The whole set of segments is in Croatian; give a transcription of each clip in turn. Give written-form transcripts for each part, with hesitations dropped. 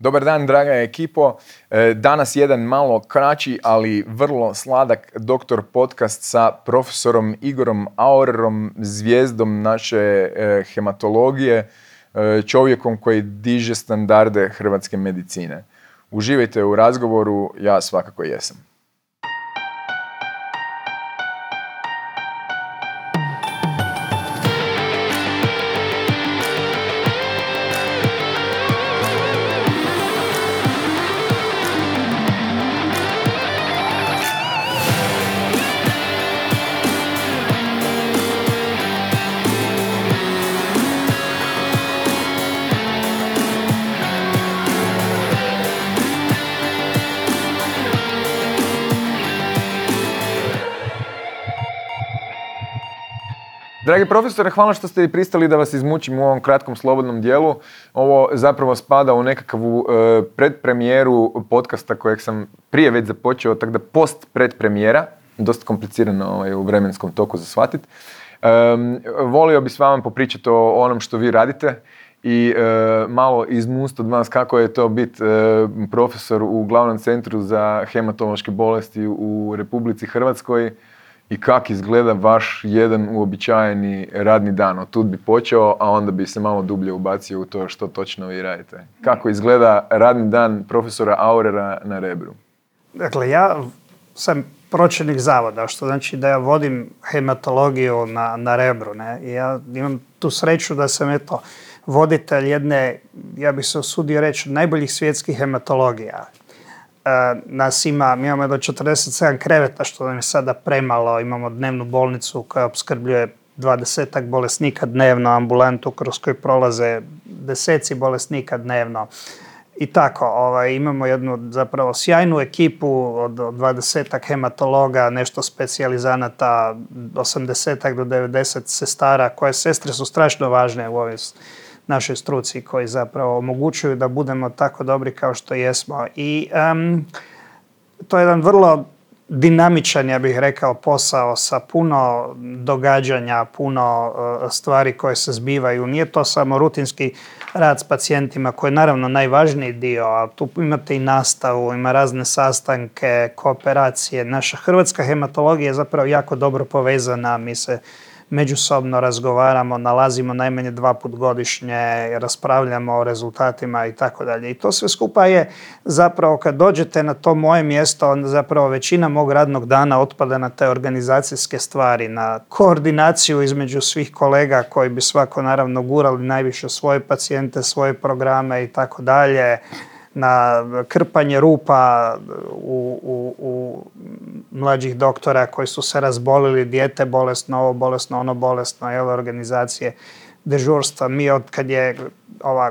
Dobar dan, draga ekipo. Danas jedan malo kraći, ali vrlo sladak doktor podcast sa profesorom Igorom Aurerom, zvijezdom naše hematologije, čovjekom koji diže standarde hrvatske medicine. Uživajte u razgovoru, ja svakako jesam. Dragi profesore, hvala što ste pristali da vas izmučim u ovom kratkom slobodnom dijelu. Ovo zapravo spada u nekakvu predpremijeru podcasta kojeg sam prije već započeo, tako da post predpremijera, dosta komplicirano u vremenskom toku za shvatit. Volio bi s vama popričati o onom što vi radite i malo izmust od vas kako je to biti profesor u Glavnom centru za hematološke bolesti u Republici Hrvatskoj. I kako izgleda vaš jedan uobičajeni radni dan? Od tud bi počeo, a onda bi se malo dublje ubacio u to što točno vi radite. Kako izgleda radni dan profesora Aurera na Rebru? Dakle, ja sam pročelnik zavoda, što znači da ja vodim hematologiju na Rebru. Ne? I ja imam tu sreću da sam voditelj jedne, ja bih se usudio reći, najboljih svjetskih hematologija. Mi imamo jedno 47 kreveta, što nam je sada premalo. Imamo dnevnu bolnicu koja opskrbljuje 20 bolesnika dnevno, ambulantu kroz koju prolaze deseci bolesnika dnevno. I tako, imamo jednu zapravo sjajnu ekipu od 20 hematologa, nešto specijalizanata, 80 do 90 sestara, koje sestre su strašno važne u ovoj našoj struci, koji zapravo omogućuju da budemo tako dobri kao što jesmo. I to je jedan vrlo dinamičan, ja bih rekao, posao sa puno događanja, puno stvari koje se zbivaju. Nije to samo rutinski rad s pacijentima, koji je naravno najvažniji dio, a tu imate i nastavu, ima razne sastanke, kooperacije. Naša hrvatska hematologija je zapravo jako dobro povezana, mi se međusobno razgovaramo, nalazimo najmanje 2 puta godišnje, raspravljamo o rezultatima i tako dalje. I to sve skupa je zapravo, kad dođete na to moje mjesto, onda zapravo većina mog radnog dana otpada na te organizacijske stvari, na koordinaciju između svih kolega koji bi svako naravno gurali najviše svoje pacijente, svoje programe i tako dalje, na krpanje rupa u mlađih doktora koji su se razbolili, dijete bolesno, ovo bolesno, ono bolesno, organizacije dežurstva. Mi od kad je ova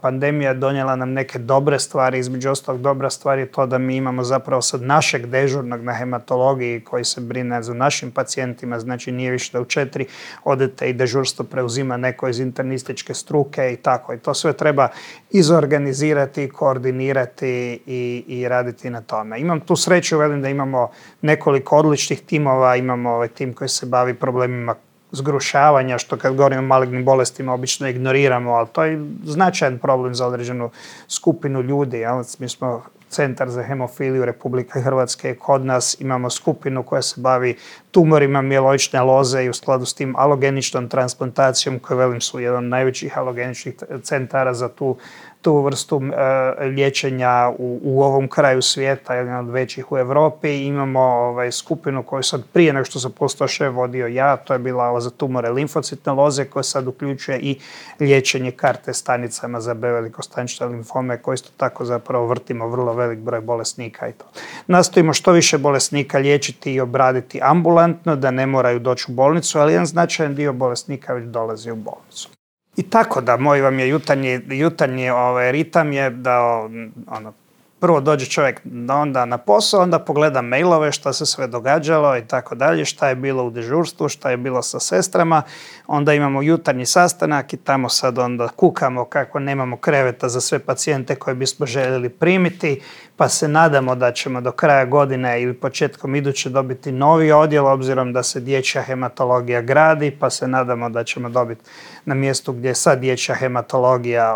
pandemija donijela nam neke dobre stvari, između ostalog dobra stvar je to da mi imamo zapravo sad našeg dežurnog na hematologiji koji se brine za našim pacijentima, znači nije više da u 4 odete i dežurstvo preuzima neko iz internističke struke i tako. I to sve treba izorganizirati, koordinirati i raditi na tome. Imam tu sreću, velim da imamo nekoliko odličnih timova, imamo tim koji se bavi problemima zgrušavanja, što kad govorimo o malignim bolestima obično ignoriramo, ali to je značajan problem za određenu skupinu ljudi. Mi smo Centar za hemofiliju Republike Hrvatske, kod nas imamo skupinu koja se bavi tumorima mieloične loze i u skladu s tim alogeničnom transplantacijom, koji velim su jedan od najvećih alogeničnih centara za tu vrstu liječenja u ovom kraju svijeta, jedan od većih u Europi. Imamo skupinu koju sad prije nego što sam postao šef vodio ja, to je bila za tumore limfocitne loze, koja sad uključuje i liječenje karte stanicama za B velikostanične limfome, koji isto tako zapravo vrtimo vrlo velik broj bolesnika i to. Nastojimo što više bolesnika liječiti i obraditi ambulantno, da ne moraju doći u bolnicu, ali jedan značajan dio bolesnika već dolazi u bolnicu. I tako da moj vam je jutarnji ritam je da prvo dođe čovjek onda na posao, onda pogleda mailove, šta se sve događalo i tako dalje, šta je bilo u dežurstvu, šta je bilo sa sestrama, onda imamo jutarnji sastanak i tamo sad onda kukamo kako nemamo kreveta za sve pacijente koje bismo željeli primiti, pa se nadamo da ćemo do kraja godine ili početkom iduće dobiti novi odjel, obzirom da se dječja hematologija gradi, pa se nadamo da ćemo dobiti na mjestu gdje je sad dječja hematologija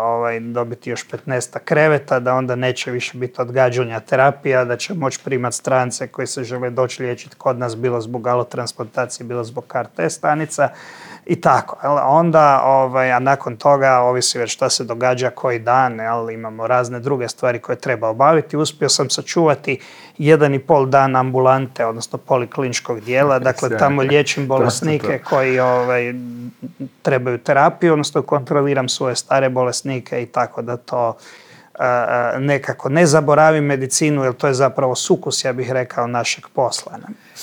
dobiti još 15 kreveta, da onda neće više biti odgađanja terapija, da će moći primati strance koji se žele doći liječiti kod nas, bilo zbog alotransplantacije, bilo zbog CAR-T stanica i tako. Onda, a nakon toga, ovisi već šta se događa koji dan, imamo razne druge stvari koje treba obaviti. Uspio sam sačuvati 1,5 dan ambulante, odnosno polikliničkog dijela, dakle tamo liječim bolesnike koji trebaju terapiju, odnosno kontroliram svoje stare bolesnike i tako da to nekako ne zaboravim medicinu, jer to je zapravo sukus, ja bih rekao, našeg posla.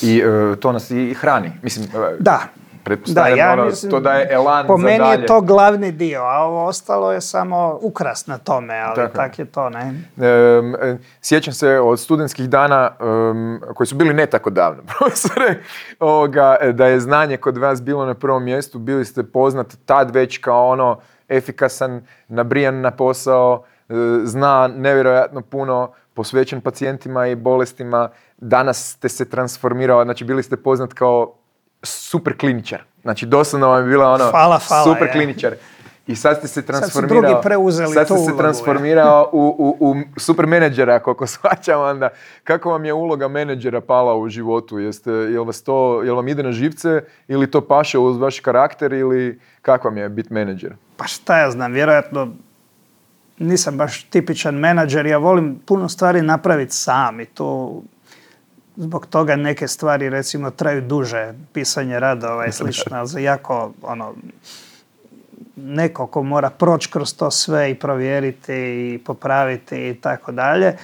I to nas i hrani. Mislim, da. Pretpostavljam, to daje elan po za dalje. Po meni je to glavni dio, a ovo ostalo je samo ukras na tome, ali tako je to, ne? Sjećam se od studentskih dana, koji su bili ne tako davno, profesore, da je znanje kod vas bilo na prvom mjestu, bili ste poznati tad već kao efikasan, nabrijan na posao, zna nevjerojatno puno, posvećen pacijentima i bolestima. Danas ste se transformirao, znači bili ste poznat kao super kliničar. Znači doslovno vam je bila hvala, super kliničar. I sad ste se transformirao, u super menadžera, koliko shvaćam onda. Kako vam je uloga menadžera pala u životu? Jel vam ide na živce ili to paše uz vaš karakter ili kako vam je biti menadžer? Pa šta ja znam, vjerojatno nisam baš tipičan menadžer, ja volim puno stvari napraviti sam i to zbog toga neke stvari recimo traju duže, pisanje radova i slično, ali za jako neko ko mora proći kroz to sve i provjeriti i popraviti i tako dalje.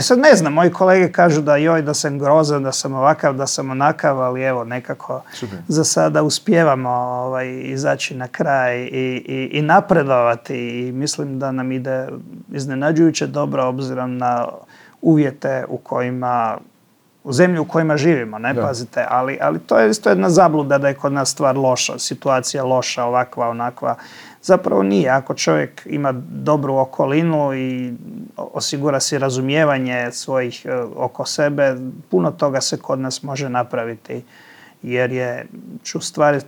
Sad ne znam, moji kolege kažu da sam grozan, da sam ovakav, da sam onakav, ali evo nekako za sada uspijevamo izaći na kraj i napredovati i mislim da nam ide iznenađujuće dobro obzirom na uvjete u zemlji u kojima živimo, ne pazite, ali to je isto jedna zabluda da je kod nas stvar loša, situacija loša, ovakva, onakva. Zapravo nije. Ako čovjek ima dobru okolinu i osigura si razumijevanje svojih oko sebe, puno toga se kod nas može napraviti. Jer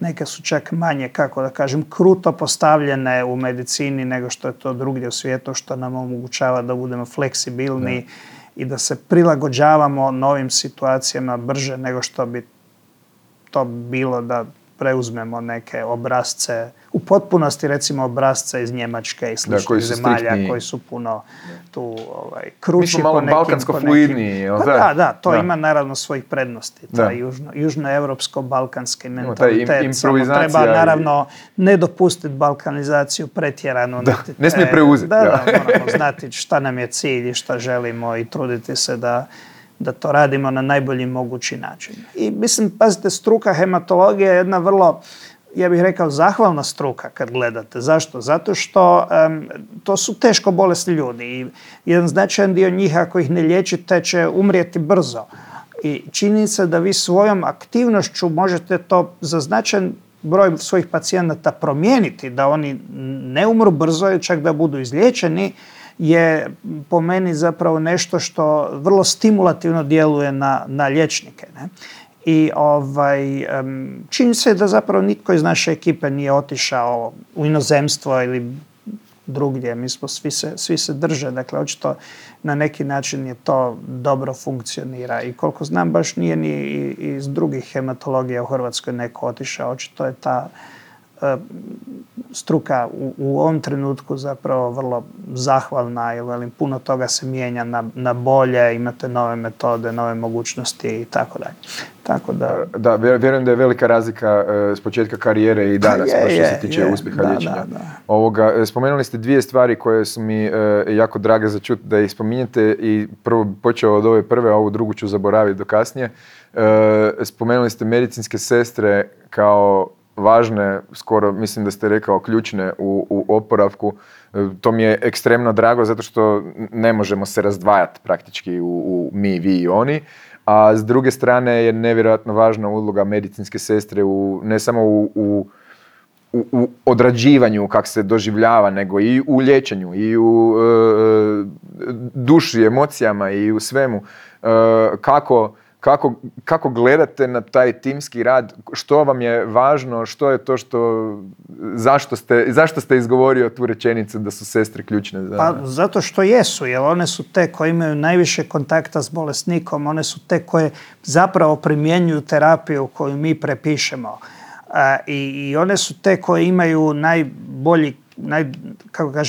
neke su čak manje, kako da kažem, kruto postavljene u medicini nego što je to drugdje u svijetu, što nam omogućava da budemo fleksibilni i da se prilagođavamo novim situacijama brže nego što bi to bilo da preuzmemo neke obrasce, u potpunosti recimo obrasce iz Njemačke i sličnih zemalja koji su puno tu kruči po nekim... balkansko-fluidniji. To ima naravno svojih prednosti, taj južnoevropsko-balkanski mentalitet. Samo treba naravno ne dopustiti balkanizaciju pretjeranu. Ne smije preuzeti. Moramo znati šta nam je cilj i šta želimo i truditi se da to radimo na najbolji mogući način. I mislim, pazite, struka hematologije je jedna vrlo, ja bih rekao, zahvalna struka kad gledate. Zašto? Zato što to su teško bolesni ljudi i jedan značajan dio njih, ako ih ne liječite, će umrijeti brzo. I čini se da vi svojom aktivnošću možete to za značajan broj svojih pacijenata promijeniti, da oni ne umru brzo ili čak da budu izliječeni, je po meni zapravo nešto što vrlo stimulativno djeluje na liječnike. Ne? I čini se da zapravo nitko iz naše ekipe nije otišao u inozemstvo ili drugdje. Mi smo svi se drže, dakle očito na neki način je to dobro funkcionira. I koliko znam, baš nije ni iz drugih hematologija u Hrvatskoj neko otišao, očito je ta struka u ovom trenutku zapravo vrlo zahvalna, jer puno toga se mijenja na bolje, imate nove metode, nove mogućnosti i tako dalje. Da, vjerujem da je velika razlika s početka karijere i danas, što se tiče uspjeha liječenja. Spomenuli ste dvije stvari koje su mi jako drage za čut da ih spominjete i prvo počeo od ove prve, a ovu drugu ću zaboraviti do kasnije. Spomenuli ste medicinske sestre kao važne, skoro mislim da ste rekao ključne u oporavku. To mi je ekstremno drago zato što ne možemo se razdvajati praktički u mi, vi i oni. A s druge strane je nevjerojatno važna uloga medicinske sestre ne samo u odrađivanju kako se doživljava, nego i u liječenju, i u duši, emocijama i u svemu. Kako gledate na taj timski rad, što vam je važno, što je to zašto ste izgovorio tu rečenicu da su sestre ključne? Zato što jesu, jer one su te koje imaju najviše kontakta s bolesnikom, one su te koje zapravo primjenjuju terapiju koju mi prepišemo. I one su te koje imaju najbolji,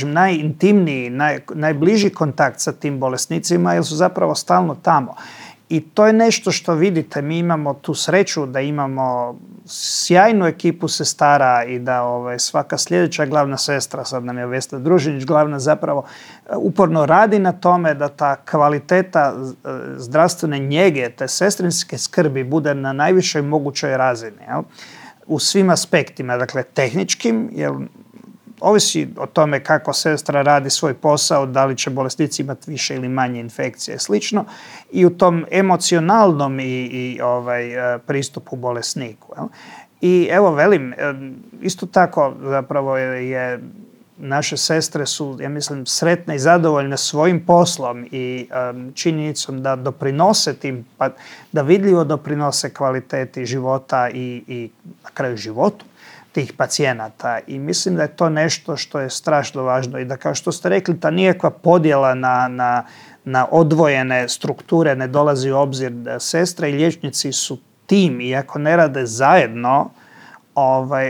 najintimniji, najbliži kontakt sa tim bolesnicima, jer su zapravo stalno tamo. I to je nešto što vidite, mi imamo tu sreću da imamo sjajnu ekipu sestara i da svaka sljedeća glavna sestra, sad nam je Vesta Družinić glavna, zapravo uporno radi na tome da ta kvaliteta zdravstvene njege, te sestrinske skrbi bude na najvišoj mogućoj razini, jel? U svim aspektima, dakle tehničkim, jer ovisi o tome kako sestra radi svoj posao, da li će bolesnici imati više ili manje infekcije, slično, i u tom emocionalnom pristupu bolesniku. Jel? I evo velim, isto tako zapravo je naše sestre su, ja mislim, sretne i zadovoljne svojim poslom i činjenicom da doprinose tim, da vidljivo doprinose kvaliteti života i na kraju životu tih pacijenata. I mislim da je to nešto što je strašno važno i da, kao što ste rekli, ta nikakva podjela na odvojene strukture ne dolazi u obzir. Sestre i liječnici su tim i ako ne rade zajedno,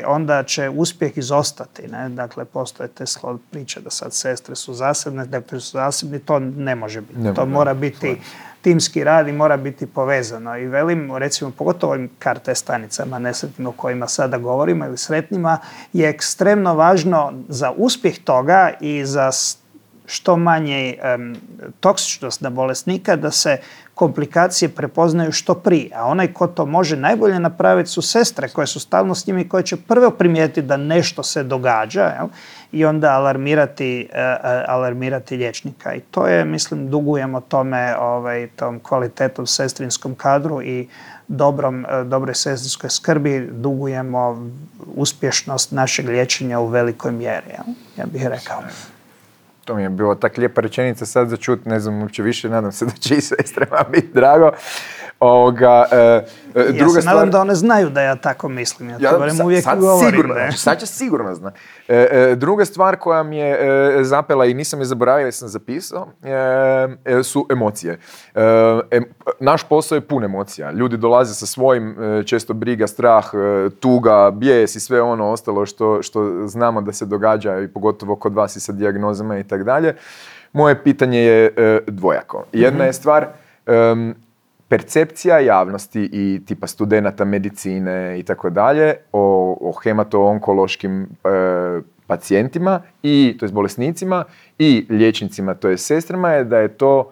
onda će uspjeh izostati. Ne? Dakle, postoje te priče da sad sestre su zasebne, dakle su zasebni, to ne može biti. Mora biti timski rad i mora biti povezano. I velim, recimo, pogotovo ovim KRT stanicama nesretnim o kojima sada govorimo ili sretnima, je ekstremno važno za uspjeh toga i za što manje toksičnost na bolesnika, da se komplikacije prepoznaju što prije. A onaj ko to može najbolje napraviti su sestre koje su stalno s njima i koje će prvo primijetiti da nešto se događa, jel? I onda alarmirati liječnika. I to je, mislim, dugujemo tome, tom kvalitetom sestrinskom kadru i dobroj sestrinskoj skrbi dugujemo uspješnost našeg liječenja u velikoj mjeri, jel? Ja bih rekao. To mi je bilo tak lijepa rečenica sad za čut, ne znam uopće više, nadam se da će i sestrama biti drago. Druga se nadam da one znaju da ja tako mislim, ja to barem uvijek govorim. Sad će sigurno znati. Druga stvar koja mi je zapela i nisam je zaboravio, sam zapisao, su emocije. Naš posao je pun emocija. Ljudi dolaze sa svojim, često briga, strah, tuga, bijes i sve ono ostalo što znamo da se događa, i pogotovo kod vas i sa dijagnozama i tako dalje. Moje pitanje je dvojako. Jedna je stvar, percepcija javnosti i tipa studenata medicine i tako dalje o hemato-onkološkim pacijentima, to je bolesnicima, i liječnicima, to je sestrama, je da je to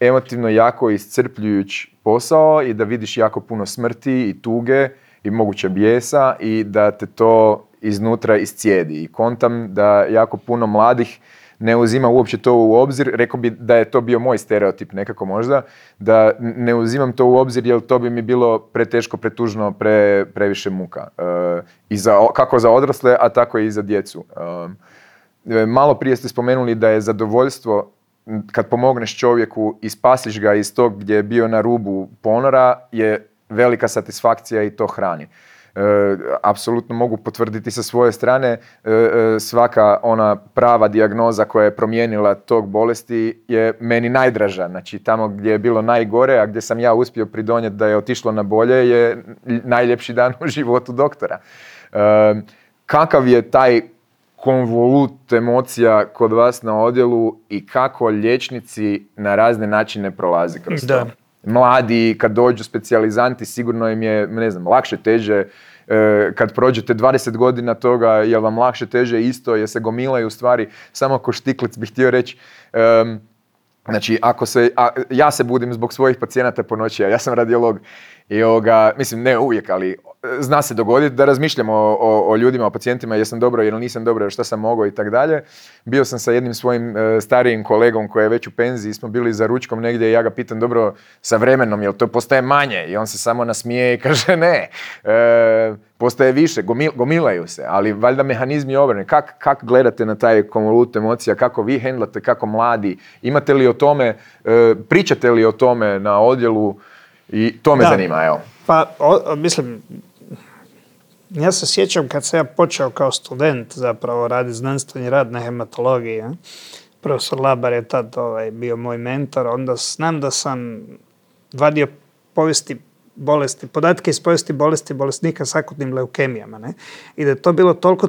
emotivno jako iscrpljujući posao i da vidiš jako puno smrti i tuge i moguće bijesa i da te to iznutra iscijedi. I kontam da jako puno mladih ne uzima uopće to u obzir, rekao bi da je to bio moj stereotip nekako možda, da ne uzimam to u obzir jer to bi mi bilo preteško, pretužno, previše muka. Kako za odrasle, a tako i za djecu. Malo prije ste spomenuli da je zadovoljstvo kad pomogneš čovjeku i spasiš ga iz tog gdje je bio na rubu ponora, je velika satisfakcija i to hrani. Apsolutno mogu potvrditi sa svoje strane, svaka ona prava dijagnoza koja je promijenila tok bolesti je meni najdraža. Znači tamo gdje je bilo najgore, a gdje sam ja uspio pridonijeti da je otišlo na bolje, je najljepši dan u životu doktora. Kakav je taj konvolut emocija kod vas na odjelu i kako liječnici na razne načine prolaze kroz to? Mladi, kad dođu specijalizanti, sigurno im je, ne znam, lakše, teže. Kad prođete 20 godina toga, je vam lakše, teže isto, jer se gomilaju stvari. Samo ko štiklic bih htio reći, znači, ja se budim zbog svojih pacijenata po noći, ja sam radiolog. Mislim, ne uvijek, ali zna se dogoditi da razmišljam o ljudima, o pacijentima, jesam dobro, jer nisam dobro, šta sam mogao i tako dalje. Bio sam sa jednim svojim starijim kolegom koji je već u penziji, smo bili za ručkom negdje i ja ga pitam, dobro, sa vremenom, jel to postaje manje? I on se samo nasmije i kaže ne, postaje više, gomilaju se, ali valjda mehanizmi obrane. Kako gledate na taj konvolut emocija, kako vi hendlate, kako mladi, imate li o tome, pričate li o tome na odjelu? I to me zanima, evo. Pa, mislim, ja se sjećam kad sam ja počeo kao student zapravo raditi znanstveni rad na hematologiji. Profesor Labar je tad bio moj mentor. Onda znam da sam vadio podatke iz povijesti bolesti bolesnika s akutnim leukemijama. Ne? I da je to bilo toliko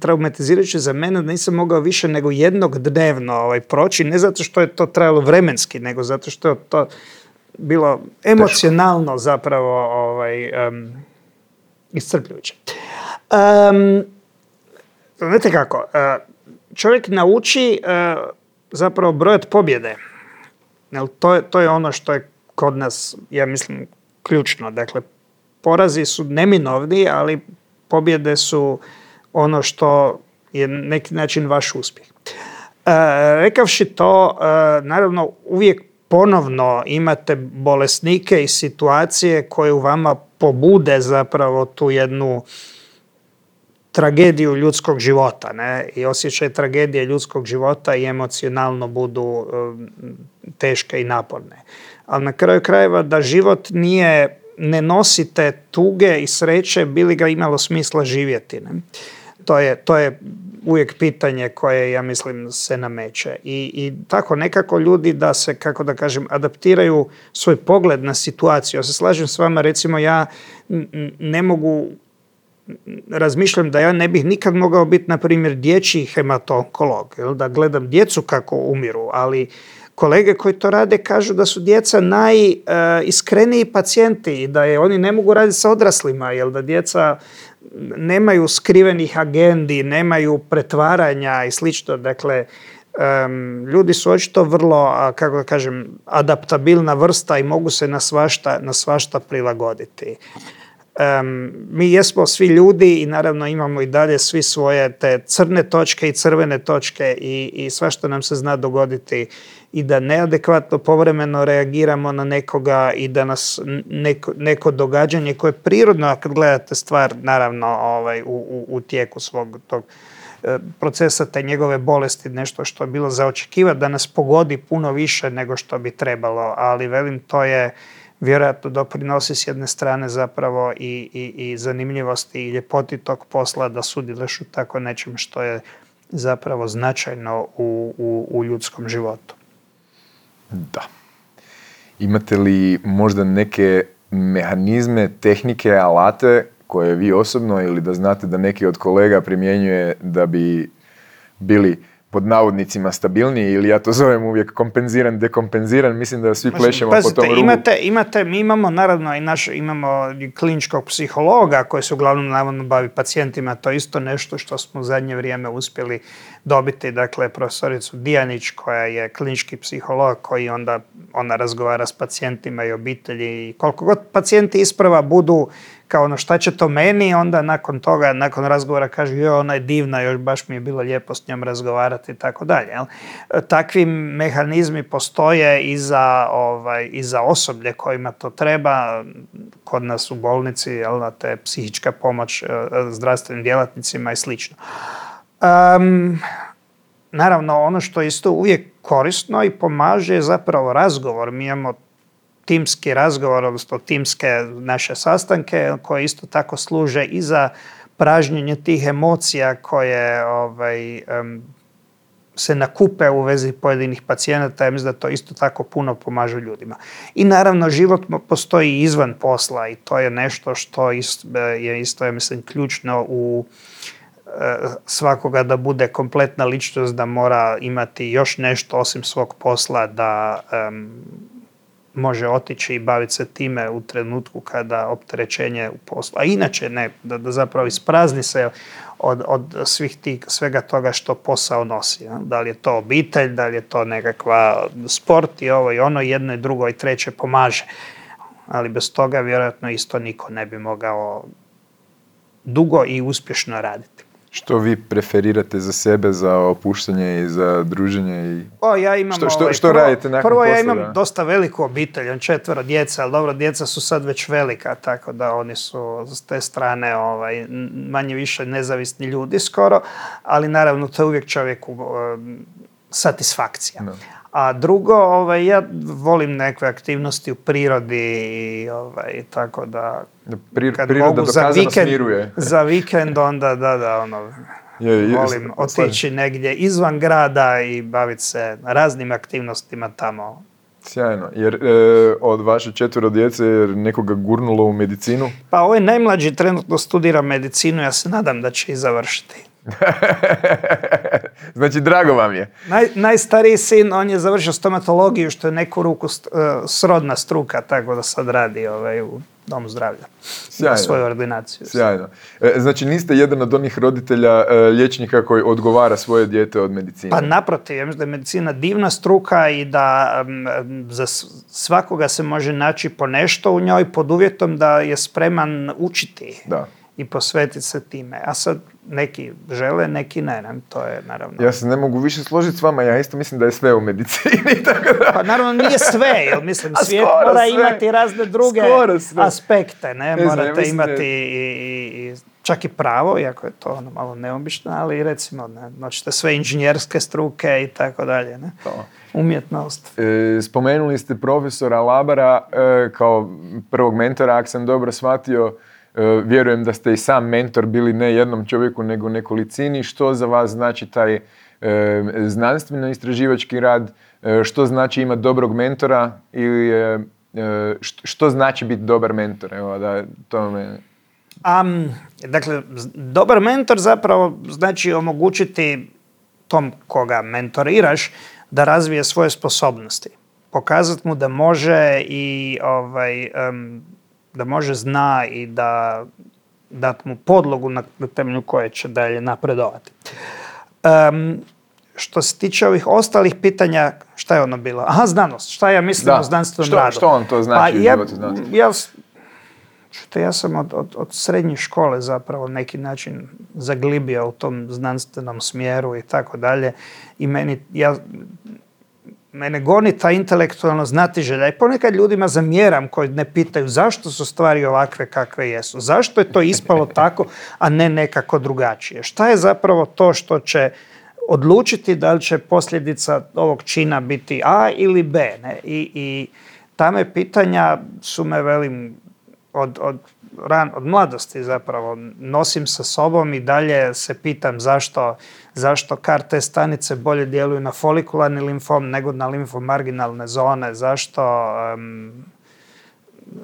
traumatizirajuće za mene da nisam mogao više nego jednog dnevno proći. Ne zato što je to trajalo vremenski, nego zato što je to bilo emocionalno teško, zapravo iscrpljujuće. Znate kako, čovjek nauči zapravo brojati pobjede. To je ono što je kod nas, ja mislim, ključno. Dakle, porazi su neminovni, ali pobjede su ono što je neki način vaš uspjeh. Rekavši to, naravno, uvijek ponovno imate bolesnike i situacije koje u vama pobude zapravo tu jednu tragediju ljudskog života. Ne? I osjećaj tragedije ljudskog života i emocionalno budu teške i naporne. Ali na kraju krajeva da život ne nosite tuge i sreće, bili ga imalo smisla živjeti. Ne? To je uvijek pitanje koje, ja mislim, se nameće. I tako nekako ljudi da se, kako da kažem, adaptiraju svoj pogled na situaciju. Ja se slažem s vama, recimo ja ne mogu, razmišljam da ja ne bih nikad mogao biti, na primjer, dječji hematonkolog, da gledam djecu kako umiru, ali kolege koji to rade kažu da su djeca najiskreniji pacijenti i da oni ne mogu raditi sa odraslima, jer da djeca nemaju skrivenih agendi, nemaju pretvaranja i slično. Dakle, ljudi su očito vrlo, kako da kažem, adaptabilna vrsta i mogu se na svašta prilagoditi. Mi jesmo svi ljudi i naravno imamo i dalje svi svoje te crne točke i crvene točke i svašta nam se zna dogoditi i da neadekvatno povremeno reagiramo na nekoga i da nas neko događanje koje je prirodno, a kad gledate stvar naravno u tijeku svog tog procesa te njegove bolesti, nešto što je bilo za očekivati, da nas pogodi puno više nego što bi trebalo, ali velim to je vjerojatno doprinosi s jedne strane zapravo i zanimljivosti i ljepoti tog posla da sudjeluješ u tako nečem što je zapravo značajno u ljudskom životu. Da. Imate li možda neke mehanizme, tehnike, alate koje vi osobno ili da znate da neki od kolega primjenjuje da bi bili pod navodnicima stabilniji, ili ja to zovem uvijek kompenziran, dekompenziran, mislim da svi plešemo po tom rubu. Mi imamo naravno imamo kliničkog psihologa koji se uglavnom navodno bavi pacijentima, to je isto nešto što smo u zadnje vrijeme uspjeli dobiti, dakle profesoricu Dijanić koja je klinički psiholog koji onda ona razgovara s pacijentima i obitelji i koliko god pacijenti isprava budu kao ono šta će to meni, onda nakon toga, nakon razgovora kaže joj ona je divna, još baš mi je bilo lijepo s njom razgovarati i tako dalje. Takvi mehanizmi postoje i za osoblje kojima to treba, kod nas u bolnici, te psihička pomoć zdravstvenim djelatnicima i slično. Naravno, ono što je isto uvijek korisno i pomaže je zapravo razgovor. Mi imamo timski razgovor, odnosno timske naše sastanke koje isto tako služe i za pražnjenje tih emocija koje se nakupe u vezi pojedinih pacijenata. Ja mislim da to isto tako puno pomaže ljudima. I naravno život postoji izvan posla i to je nešto što je isto, ja mislim, ključno u svakoga da bude kompletna ličnost, da mora imati još nešto osim svog posla, da može otići i baviti se time u trenutku kada opterećenje u poslu, a inače ne, da zapravo isprazni se od svega toga što posao nosi. Ja? Da li je to obitelj, da li je to nekakva sport i ovo i ono, jedno i drugo i treće pomaže. ali bez toga vjerojatno isto niko ne bi mogao dugo i uspješno raditi. Što vi preferirate za sebe, za opuštanje i za druženje? I... ja imam što radite nakon posla? Prvo, ja imam dosta veliku obitelj, on 4 djece, ali dobro, djeca su sad već velika, tako da oni su s te strane manje više nezavisni ljudi skoro, ali naravno to je uvijek čovjeku satisfakcija. No. A drugo, ja volim neke aktivnosti u prirodi i tako da... Priroda dokazano smiruje. Za vikend onda, volim otići negdje izvan grada i baviti se raznim aktivnostima tamo. Sjajno, jer od vaše 4 djece je nekoga gurnulo u medicinu? Pa ovaj najmlađi trenutno studira medicinu, ja se nadam da će i završiti. Znači, drago vam je. Najstariji sin, on je završio stomatologiju, što je neku ruku srodna struka, tako da sad radi u domu zdravlja. Sjajno. Na svoju ordinaciju. Sjajno. Znači, niste jedan od onih roditelja liječnika koji odgovara svoje dijete od medicine? Pa naprotiv, ja mislim da je medicina divna struka i da za svakoga se može naći po nešto u njoj, pod uvjetom da je spreman učiti. Da. I posvetiti se time. A sad neki žele, neki ne. To je naravno... Ja se ne mogu više složiti s vama. Ja isto mislim da je sve u medicini. Tako da... Pa naravno nije sve. Jer mislim, svijet mora sve. Imati razne druge aspekte. Ne? Morate imati i čak i pravo, iako je to malo neobično, ali recimo noćete sve inženjerske struke i tako dalje. Umjetnost. Spomenuli ste profesora Labara kao prvog mentora, ako sam dobro shvatio. Vjerujem da ste i sam mentor bili ne jednom čovjeku, nego nekolicini. Što za vas znači taj znanstveno-istraživački rad? Što znači imati dobrog mentora? Ili što znači biti dobar mentor? Evo, da to me... Dakle, dobar mentor zapravo znači omogućiti tom koga mentoriraš da razvije svoje sposobnosti. Pokazati mu da može i da može zna i da dati mu podlogu na temelju koje će dalje napredovati. Što se tiče ovih ostalih pitanja, šta je ono bilo? Znanost, šta ja mislim o znanstvenom radu? Što on to znači u životu? Ja sam od srednje škole zapravo neki način zaglibio u tom znanstvenom smjeru i tako dalje. I mene goni ta intelektualna znatiželja i ponekad ljudima zamjeram koji ne pitaju zašto su stvari ovakve kakve jesu, zašto je to ispalo tako, a ne nekako drugačije. Šta je zapravo to što će odlučiti da li će posljedica ovog čina biti A ili B? Ne? I tame pitanja su me, velim, od mladosti zapravo nosim sa sobom i dalje se pitam zašto CAR T stanice bolje djeluju na folikularni limfom nego na limfomarginalne zone, zašto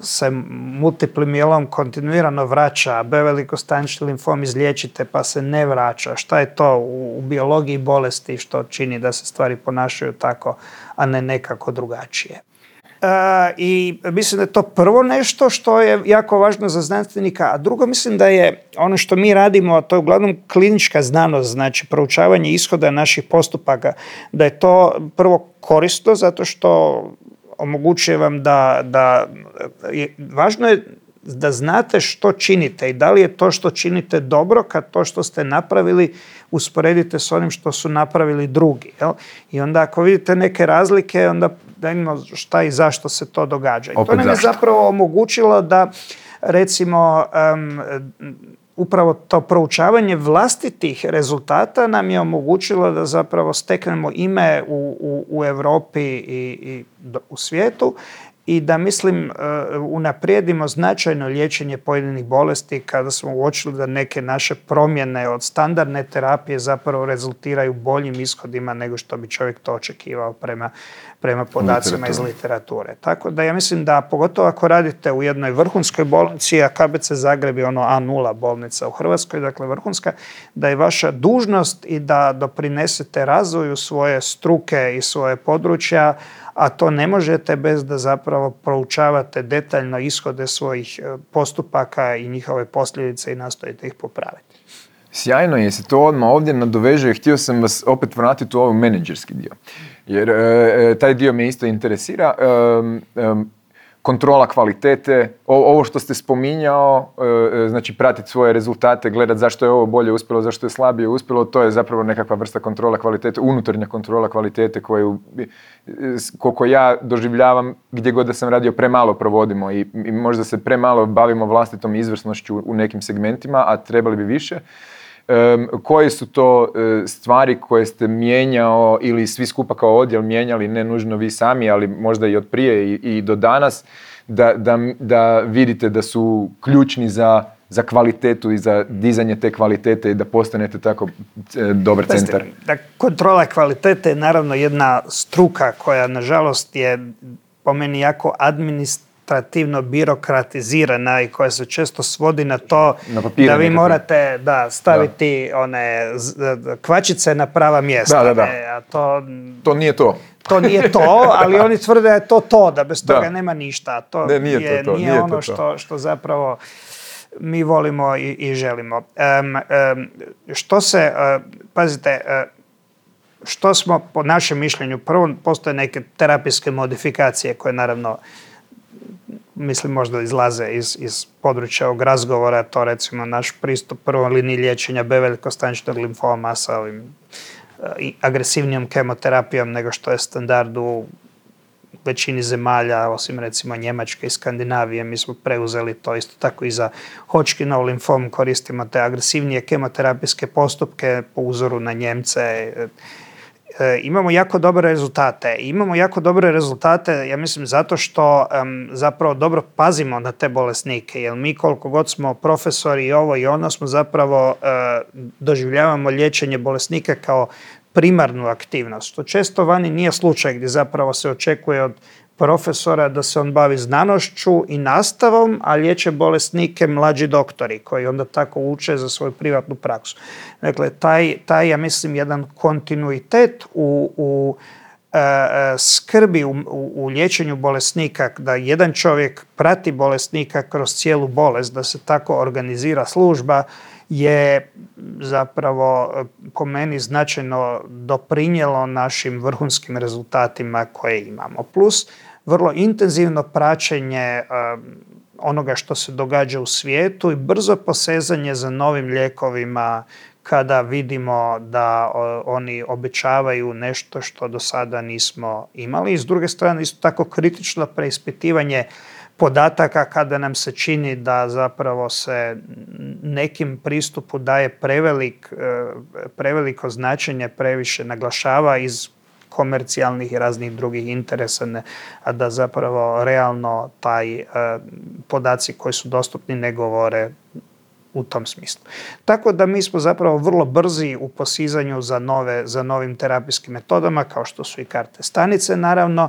se multipli mielom kontinuirano vraća, B velikostanični limfom izliječite pa se ne vraća, šta je to u biologiji bolesti što čini da se stvari ponašaju tako, a ne nekako drugačije. I mislim da je to prvo nešto što je jako važno za znanstvenika, a drugo mislim da je ono što mi radimo, a to je uglavnom klinička znanost, znači proučavanje ishoda naših postupaka, da je to prvo korisno zato što omogućuje vam važno je da znate što činite i da li je to što činite dobro kad to što ste napravili usporedite s onim što su napravili drugi. Jel? I onda ako vidite neke razlike, onda da imamo šta i zašto se to događa. I to nam je zapravo omogućilo da, recimo, upravo to proučavanje vlastitih rezultata nam je omogućilo da zapravo steknemo ime u Europi i u svijetu i da, mislim, unaprijedimo značajno liječenje pojedinih bolesti kada smo uočili da neke naše promjene od standardne terapije zapravo rezultiraju boljim ishodima nego što bi čovjek to očekivao prema podacima iz literature. Tako da ja mislim da, pogotovo ako radite u jednoj vrhunskoj bolnici, a KBC Zagreb je A0 bolnica u Hrvatskoj, dakle vrhunska, da je vaša dužnost i da doprinesete razvoju svoje struke i svoje područja, a to ne možete bez da zapravo proučavate detaljno ishode svojih postupaka i njihove posljedice i nastojite ih popraviti. Sjajno je, se to odmah ovdje nadoveže. Htio sam vas opet vratiti u ovaj menadžerski dio, jer taj dio me isto interesira. kontrola kvalitete, ovo što ste spominjao, znači pratiti svoje rezultate, gledati zašto je ovo bolje uspjelo, zašto je slabije uspjelo, to je zapravo nekakva vrsta kontrola kvalitete, unutarnja kontrola kvalitete koju, koliko ja doživljavam, gdje god da sam radio, premalo provodimo i možda se premalo bavimo vlastitom izvrsnošću u nekim segmentima, a trebali bi više. Koje su to stvari koje ste mijenjao ili svi skupa kao odjel mijenjali, ne nužno vi sami, ali možda i od prije i do danas, da vidite da su ključni za kvalitetu i za dizanje te kvalitete i da postanete tako dobar centar? Kontrola kvalitete je naravno jedna struka koja nažalost je po meni jako administrativno birokratizirana i koja se često svodi na to da vi morate staviti one kvačice na prava mjesta. A to nije to. To nije to, ali oni tvrde da je to, da bez toga nema ništa. To nije ono što zapravo mi volimo i želimo. Što smo po našem mišljenju, prvo postoje neke terapijske modifikacije koje naravno mislim možda izlaze iz područja ovog razgovora, to recimo naš pristup prvoj liniji liječenja B-velikostaničnog limfoma sa ovim agresivnijom kemoterapijom nego što je standard u većini zemalja, osim recimo Njemačke i Skandinavije. Mi smo preuzeli to isto tako i za Hodgkinov limfom, koristimo te agresivnije kemoterapijske postupke po uzoru na Njemce. Imamo jako dobre rezultate. Ja mislim, zato što zapravo dobro pazimo na te bolesnike, jer mi koliko god smo profesori i ovo i ono, smo zapravo doživljavamo liječenje bolesnika kao primarnu aktivnost, što često vani nije slučaj, gdje zapravo se očekuje od profesora da se on bavi znanošću i nastavom, a liječe bolesnike mlađi doktori koji onda tako uče za svoju privatnu praksu. Dakle, taj ja mislim, jedan kontinuitet u skrbi u liječenju bolesnika, da jedan čovjek prati bolesnika kroz cijelu bolest, da se tako organizira služba, je zapravo po meni značajno doprinijelo našim vrhunskim rezultatima koje imamo. Plus, vrlo intenzivno praćenje onoga što se događa u svijetu i brzo posezanje za novim lijekovima kada vidimo da oni obećavaju nešto što do sada nismo imali. I s druge strane, isto tako kritično preispitivanje podataka kada nam se čini da zapravo se nekim pristupu daje preveliko značenje, previše naglašava iz komercijalnih i raznih drugih interesa, a da zapravo realno taj podaci koji su dostupni ne govore u tom smislu. Tako da mi smo zapravo vrlo brzi u posizanju za novim terapijskim metodama, kao što su i karte stanice, naravno,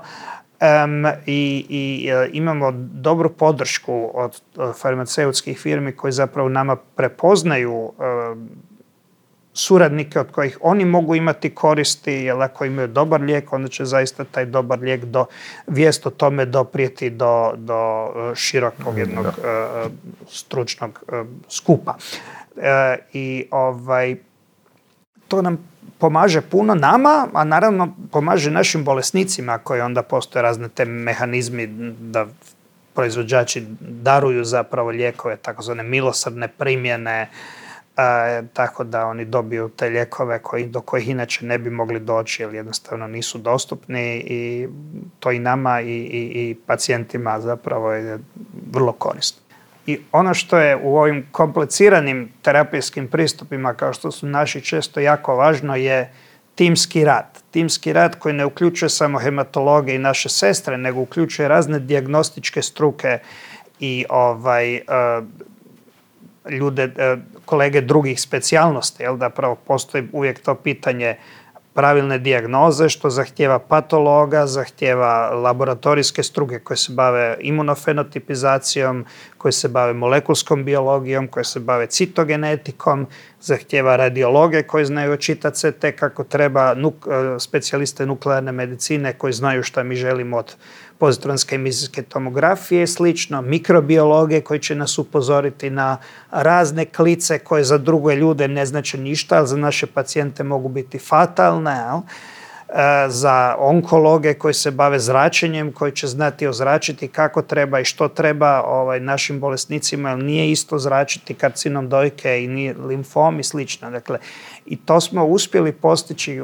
imamo dobru podršku od farmaceutskih firmi koji zapravo nama prepoznaju suradnike od kojih oni mogu imati koristi, jer ako imaju dobar lijek, onda će zaista taj dobar lijek vijest o tome doprijeti do širokog jednog stručnog skupa. To nam pomaže puno nama, a naravno pomaže našim bolesnicima, koji onda postoje razne te mehanizmi da proizvođači daruju zapravo lijekove, takozvane milosrdne primjene, tako da oni dobiju te lijekove do kojih inače ne bi mogli doći, jer jednostavno nisu dostupni, i to i nama i pacijentima zapravo je vrlo korisno. I ono što je u ovim kompliciranim terapijskim pristupima, kao što su naši, često jako važno je timski rad. Timski rad koji ne uključuje samo hematologe i naše sestre, nego uključuje razne dijagnostičke struke i ljude, kolege drugih specijalnosti, jel da pravo postoji uvijek to pitanje pravilne dijagnoze, što zahtjeva patologa, zahtjeva laboratorijske struke koje se bave imunofenotipizacijom, koje se bave molekulskom biologijom, koje se bave citogenetikom, zahtjeva radiologe koji znaju čitati CT kako treba, specijaliste nuklearne medicine koji znaju što mi želimo od pozitronske emisijske tomografije, slično, mikrobiologe koji će nas upozoriti na razne klice koje za druge ljude ne znače ništa, ali za naše pacijente mogu biti fatalne. za onkologe koji se bave zračenjem, koji će znati ozračiti kako treba i što treba našim bolesnicima, jer nije isto zračiti karcinom dojke i nije limfom i slično. Dakle, i to smo uspjeli postići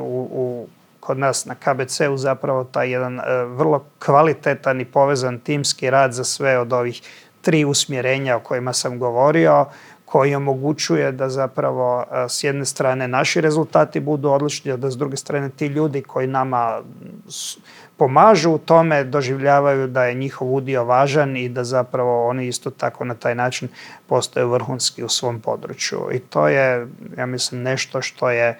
kod nas na KBC-u zapravo taj jedan vrlo kvalitetan i povezan timski rad za sve od ovih 3 usmjerenja o kojima sam govorio, koji omogućuje da zapravo s jedne strane naši rezultati budu odlični, a da s druge strane ti ljudi koji nama pomažu u tome doživljavaju da je njihov udio važan i da zapravo oni isto tako na taj način postaju vrhunski u svom području. I to je, ja mislim, nešto što je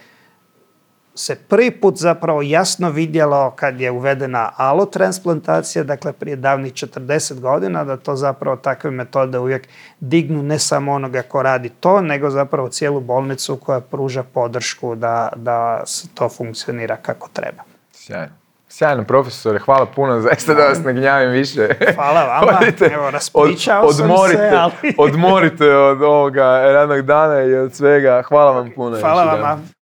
se prvi put zapravo jasno vidjelo kad je uvedena alotransplantacija, dakle prije davnih 40 godina, da to zapravo takve metode uvijek dignu ne samo onoga ko radi to, nego zapravo cijelu bolnicu koja pruža podršku da to funkcionira kako treba. Sjajno. Sjajno, profesore, hvala puno, zaista da vas ne gnjavim više. Hvala vama, evo raspričao odmorite, sam se, ali... odmorite od ovoga radnog dana i od svega, hvala vam puno. Hvala vama.